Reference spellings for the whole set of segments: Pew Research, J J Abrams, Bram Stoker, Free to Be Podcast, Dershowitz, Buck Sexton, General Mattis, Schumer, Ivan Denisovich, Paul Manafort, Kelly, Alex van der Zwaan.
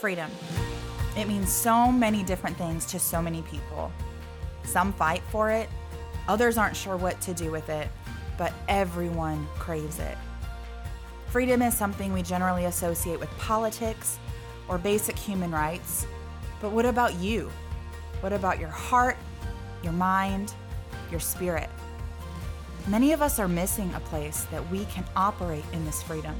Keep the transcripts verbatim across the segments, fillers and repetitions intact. freedom. It means so many different things to so many people. Some fight for it, others aren't sure what to do with it, but everyone craves it. Freedom is something we generally associate with politics or basic human rights, but what about you? What about your heart, your mind, your spirit? Many of us are missing a place that we can operate in this freedom.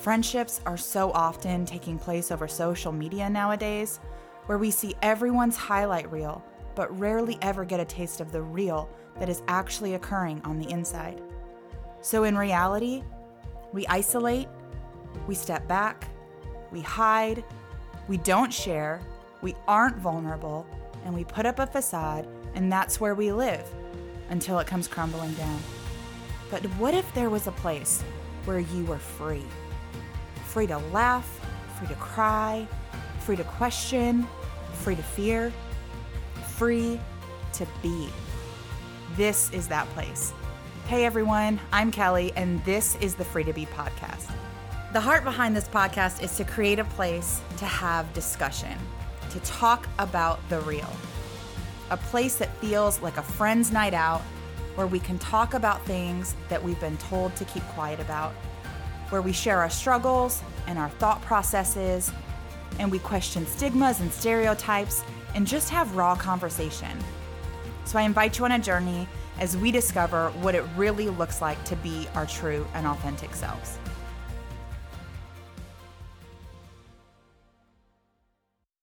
Friendships are so often taking place over social media nowadays, where we see everyone's highlight reel, but rarely ever get a taste of the real that is actually occurring on the inside. So in reality, we isolate, we step back, we hide, we don't share, we aren't vulnerable, and we put up a facade, and that's where we live until it comes crumbling down. But what if there was a place where you were free? Free to laugh, free to cry, free to question, free to fear, free to be. This is that place. Hey everyone, I'm Kelly, and this is the Free to Be Podcast. The heart behind this podcast is to create a place to have discussion, to talk about the real. A place that feels like a friend's night out, where we can talk about things that we've been told to keep quiet about, where we share our struggles and our thought processes, and we question stigmas and stereotypes and just have raw conversation. So I invite you on a journey as we discover what it really looks like to be our true and authentic selves.